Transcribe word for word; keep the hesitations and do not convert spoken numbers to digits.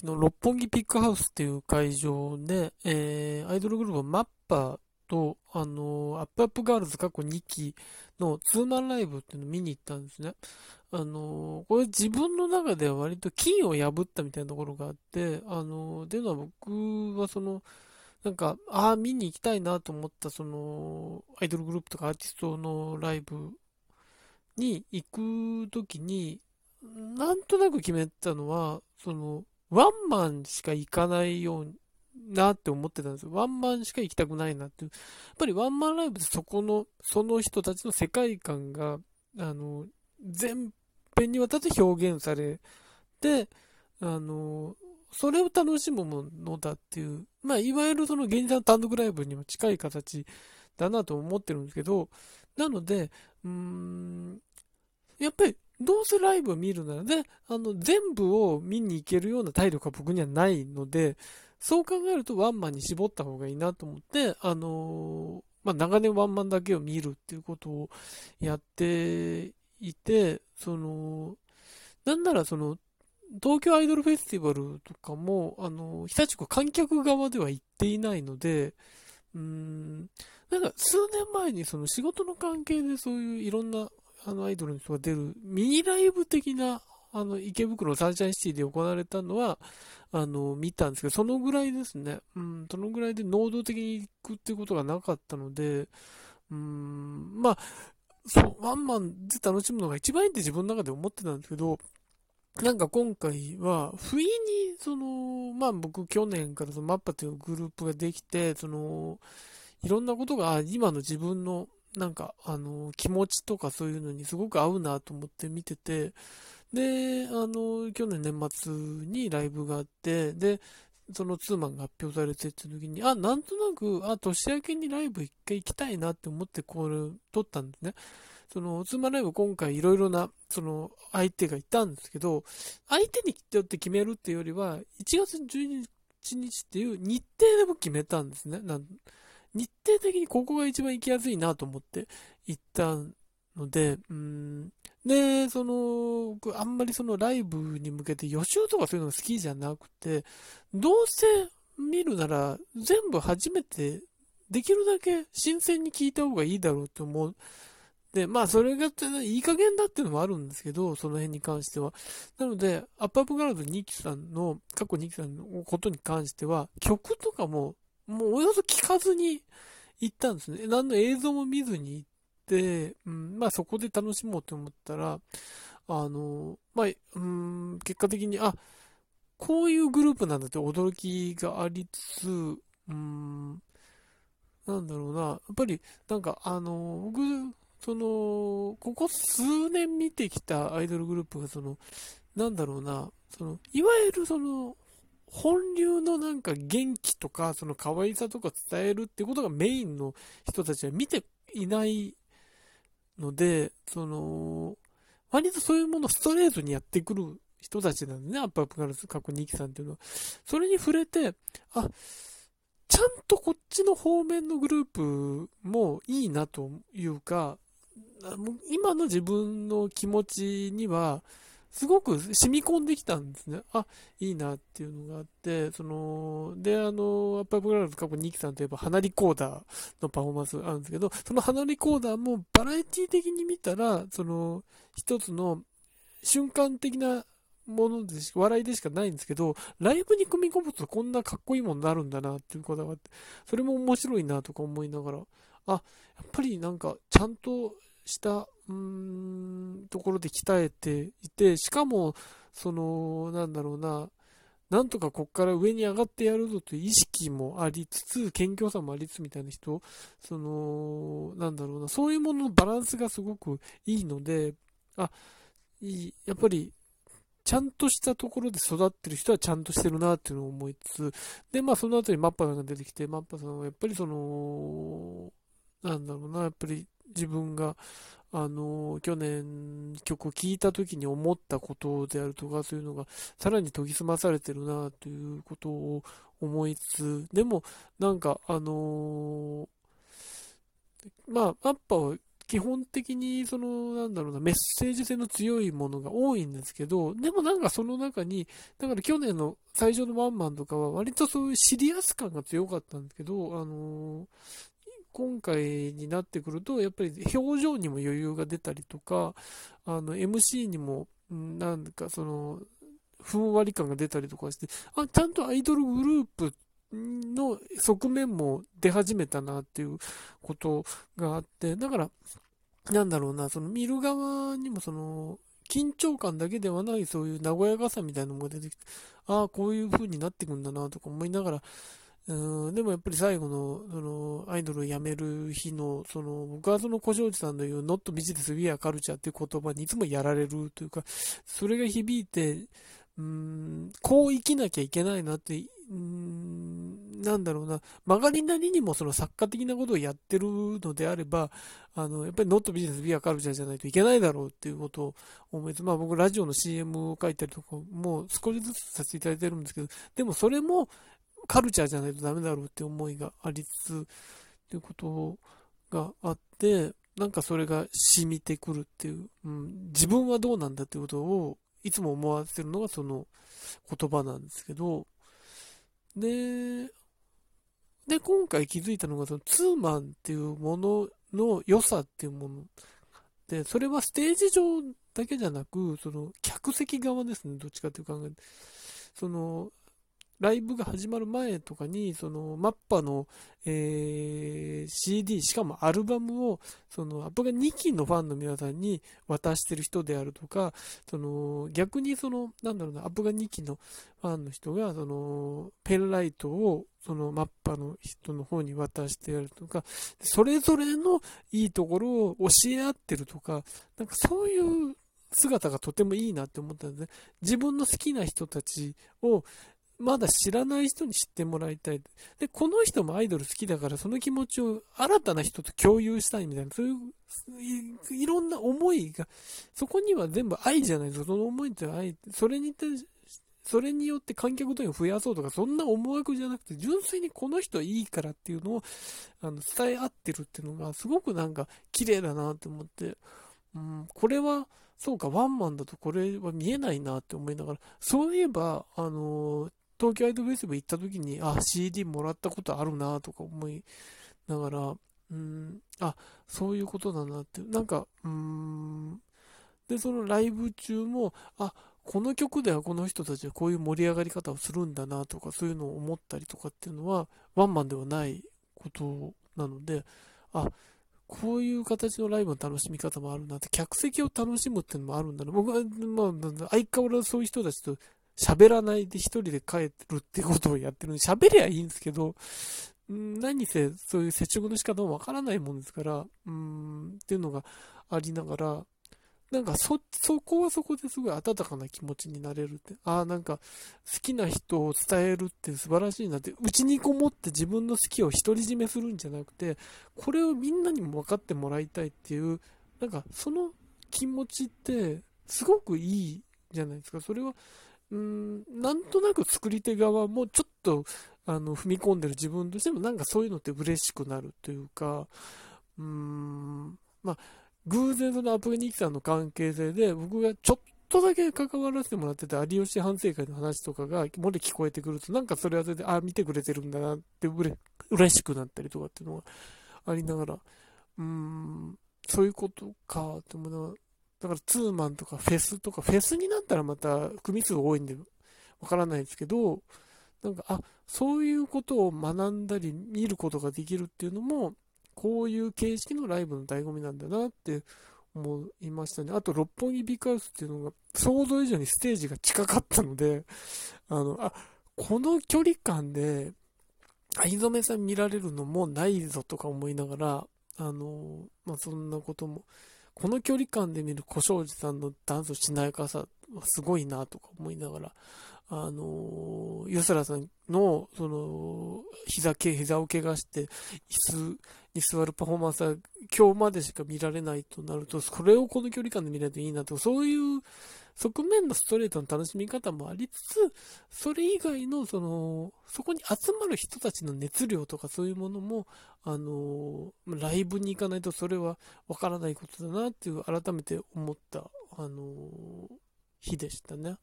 昨日六本木ピックハウスっていう会場で、えー、アイドルグループマッパーと、あのー、アップアップガールズ過去にきのツーマンライブっていうのを見に行ったんですね。あのー、これ自分の中では割と金を破ったみたいなところがあって、あのー、っていうのは僕はその、なんか、ああ、見に行きたいなと思った、その、アイドルグループとかアーティストのライブに行くときに、なんとなく決めたのは、その、ワンマンしか行かないように、なって思ってたんですよ。ワンマンしか行きたくないなっていう。やっぱりワンマンライブでそこの、その人たちの世界観が、あの、全編にわたって表現されて、あの、それを楽しむものだっていう、まあ、いわゆるその芸人さんの単独ライブにも近い形だなと思ってるんですけど、なので、うーん、やっぱり、どうせライブを見るならね、あの、全部を見に行けるような体力は僕にはないので、そう考えるとワンマンに絞った方がいいなと思って、あのー、まあ、長年ワンマンだけを見るっていうことをやっていて、その、なんならその、東京アイドルフェスティバルとかも、あのー、久しく観客側では行っていないので、うーん、なんか数年前にその仕事の関係でそういういろんな、あのアイドルの人が出るミニライブ的なあの池袋のサンシャインシティで行われたのはあの見たんですけど、そのぐらいですね、うん、そのぐらいで能動的に行くっていうことがなかったので、うん、まあそうワンマンで楽しむのが一番いいって自分の中で思ってたんですけど、なんか今回は不意にそのまあ僕去年からそのマッパというグループができて、そのいろんなことが今の自分のなんかあの気持ちとかそういうのにすごく合うなと思って見てて、であの去年年末にライブがあって、でそのツーマンが発表されてっていう時にあなんとなくあ年明けにライブ一回行きたいなって思ってこれ撮ったんですね。そのツーマンライブ今回いろいろなその相手がいたんですけど、相手によって決めるっていうよりはいちがつじゅういちにちっていう日程で僕決めたんですね。なん日程的にここが一番行きやすいなと思って行ったので、うん、で、その、あんまりそのライブに向けて予習とかそういうのが好きじゃなくて、どうせ見るなら全部初めてできるだけ新鮮に聞いた方がいいだろうと思う。で、まあそれがいい加減だっていうのもあるんですけど、その辺に関しては。なので、アップアップガールズにきさんの、過去にきさんのことに関しては、曲とかも、もうおよそ聞かずに行ったんですね。何の映像も見ずに行って、うん、まあそこで楽しもうと思ったら、あの、まあ、うん、結果的に、あ、こういうグループなんだって驚きがありつつ、うん、なんだろうな、やっぱりなんかあの、僕、その、ここ数年見てきたアイドルグループがその、なんだろうな、その、いわゆるその、本流のなんか元気とかその可愛さとか伝えるってことがメインの人たちは見ていないので、その割とそういうものをストレートにやってくる人たちなんですね。アップアップガールズ過去にきさんっていうのはそれに触れて、あちゃんとこっちの方面のグループもいいなというか、今の自分の気持ちにはすごく染み込んできたんですね。あ、いいなっていうのがあって、その、で、あの、アップアップガールズ過去にきさんといえば、花リコーダーのパフォーマンスがあるんですけど、その花リコーダーもバラエティ的に見たら、その、一つの瞬間的なものでしか、笑いでしかないんですけど、ライブに組み込むとこんなかっこいいものになるんだなっていうことがあって、それも面白いなとか思いながら、あ、やっぱりなんか、ちゃんとした、うーんところで鍛えていて、しかもそのなんだろうな、なんとかこっから上に上がってやるぞという意識もありつつ、謙虚さもありつつみたいな人、そのなんだろうな、そういうもののバランスがすごくいいので、あ、いい、やっぱりちゃんとしたところで育ってる人はちゃんとしてるなっていうのを思いつつ、でまあその後にマッパさんが出てきて、マッパさんはやっぱりそのなんだろうな、やっぱり自分があの去年曲を聴いた時に思ったことであるとか、そういうのがさらに研ぎ澄まされてるなということを思いつつ、でもなんかあのー、まあマッパは基本的にそのなんだろうなメッセージ性の強いものが多いんですけど、でもなんかその中にだから去年の最初のワンマンとかは割とそういうシリアス感が強かったんですけど、あのー、今回になってくるとやっぱり表情にも余裕が出たりとか、あの エムシー にもなんかそのふんわり感が出たりとかして、あ、ちゃんとアイドルグループの側面も出始めたなっていうことがあって、だからなんだろうな、その見る側にもその緊張感だけではないそういう和やかさみたいなのが出てきて、ああこういう風になってくんだなとか思いながら、うーんでもやっぱり最後のそのアイドルを辞める日のその僕はその小正治さんの言う Not Business We Are Culture っていう言葉にいつもやられるというか、それが響いて、うーんこう生きなきゃいけないなって、うーんなんだろうな、曲がりなりにもその作家的なことをやってるのであれば、あのやっぱりノットビジネスビアカルチャーじゃないといけないだろうっていうことを思いつつ、まあ僕ラジオの シーエム を書いたりとかもう少しずつさせていただいてるんですけど、でもそれもカルチャーじゃないとダメだろうって思いがありつつっていうことがあって、なんかそれが染みてくるっていう、うん、自分はどうなんだっていうことをいつも思わせるのがその言葉なんですけど、で, で今回気づいたのがそのツーマンっていうものの良さっていうもので、それはステージ上だけじゃなくその客席側ですね、どっちかという考えで、そのライブが始まる前とかにそのマッパの、えー、シーディー しかもアルバムをそのアップがにきのファンの皆さんに渡してる人であるとか、その逆にそのなんだろうな、アップがにきのファンの人がそのペンライトをそのマッパの人の方に渡してやるとか、それぞれのいいところを教え合ってるとか、なんかそういう姿がとてもいいなって思ったんですね。自分の好きな人たちをまだ知らない人に知ってもらいたい。で、この人もアイドル好きだから、その気持ちを新たな人と共有したいみたいな、そういう い, いろんな思いが、そこには全部愛じゃないですか。その思いって愛、それにて、それによって観客動員を増やそうとか、そんな思惑じゃなくて、純粋にこの人いいからっていうのをあの伝え合ってるっていうのが、すごくなんか綺麗だなって思って、うん、これは、そうか、ワンマンだとこれは見えないなって思いながら、そういえば、あのー、東京アイドルフェスティバル行った時に、あ、シーディー もらったことあるなとか思いながら、うーん、あ、そういうことだなって、なんか、うーん、で、そのライブ中も、あ、この曲ではこの人たちはこういう盛り上がり方をするんだなとか、そういうのを思ったりとかっていうのは、ワンマンではないことなので、あ、こういう形のライブの楽しみ方もあるなって、客席を楽しむっていうのもあるんだな。僕は、まあ、相変わらずそういう人たちと、喋らないで一人で帰るってことをやってるんで、喋りゃいいんですけど、何せそういう接触の仕方もわからないもんですから、うーん、っていうのがありながら、なんかそ、そこはそこですごい温かな気持ちになれるって、ああ、なんか好きな人を伝えるって素晴らしいなって、うちにこもって自分の好きを独り占めするんじゃなくて、これをみんなにも分かってもらいたいっていう、なんかその気持ちってすごくいいじゃないですか。それは、うーんなんとなく作り手側もちょっとあの踏み込んでる自分としてもなんかそういうのって嬉しくなるというか、うーんまあ偶然そのアプリニキさんの関係性で僕がちょっとだけ関わらせてもらってた有吉反省会の話とかが漏れ聞こえてくると、なんかそれはそれであ見てくれてるんだなってうれ嬉しくなったりとかっていうのがありながら、うーんそういうことかと思いながら。だからツーマンとかフェスとかフェスになったらまた組数多いんでわからないですけど、なんかあそういうことを学んだり見ることができるっていうのもこういう形式のライブの醍醐味なんだなって思いましたね。あと六本木ビッグハウスっていうのが想像以上にステージが近かったので、あのあこの距離感で藍染さん見られるのもないぞとか思いながら、あのまあそんなことも。この距離感で見る小正治さんのダンスのしなやかさはすごいなとか思いながら、あのー、ゆすらさんの、その、膝け、膝を怪我して、椅子に座るパフォーマンスは今日までしか見られないとなると、それをこの距離感で見られるといいなと、そういう、側面のストレートの楽しみ方もありつつ、それ以外のそのそこに集まる人たちの熱量とかそういうものも、あのライブに行かないとそれはわからないことだなっていう改めて思ったあの日でしたね。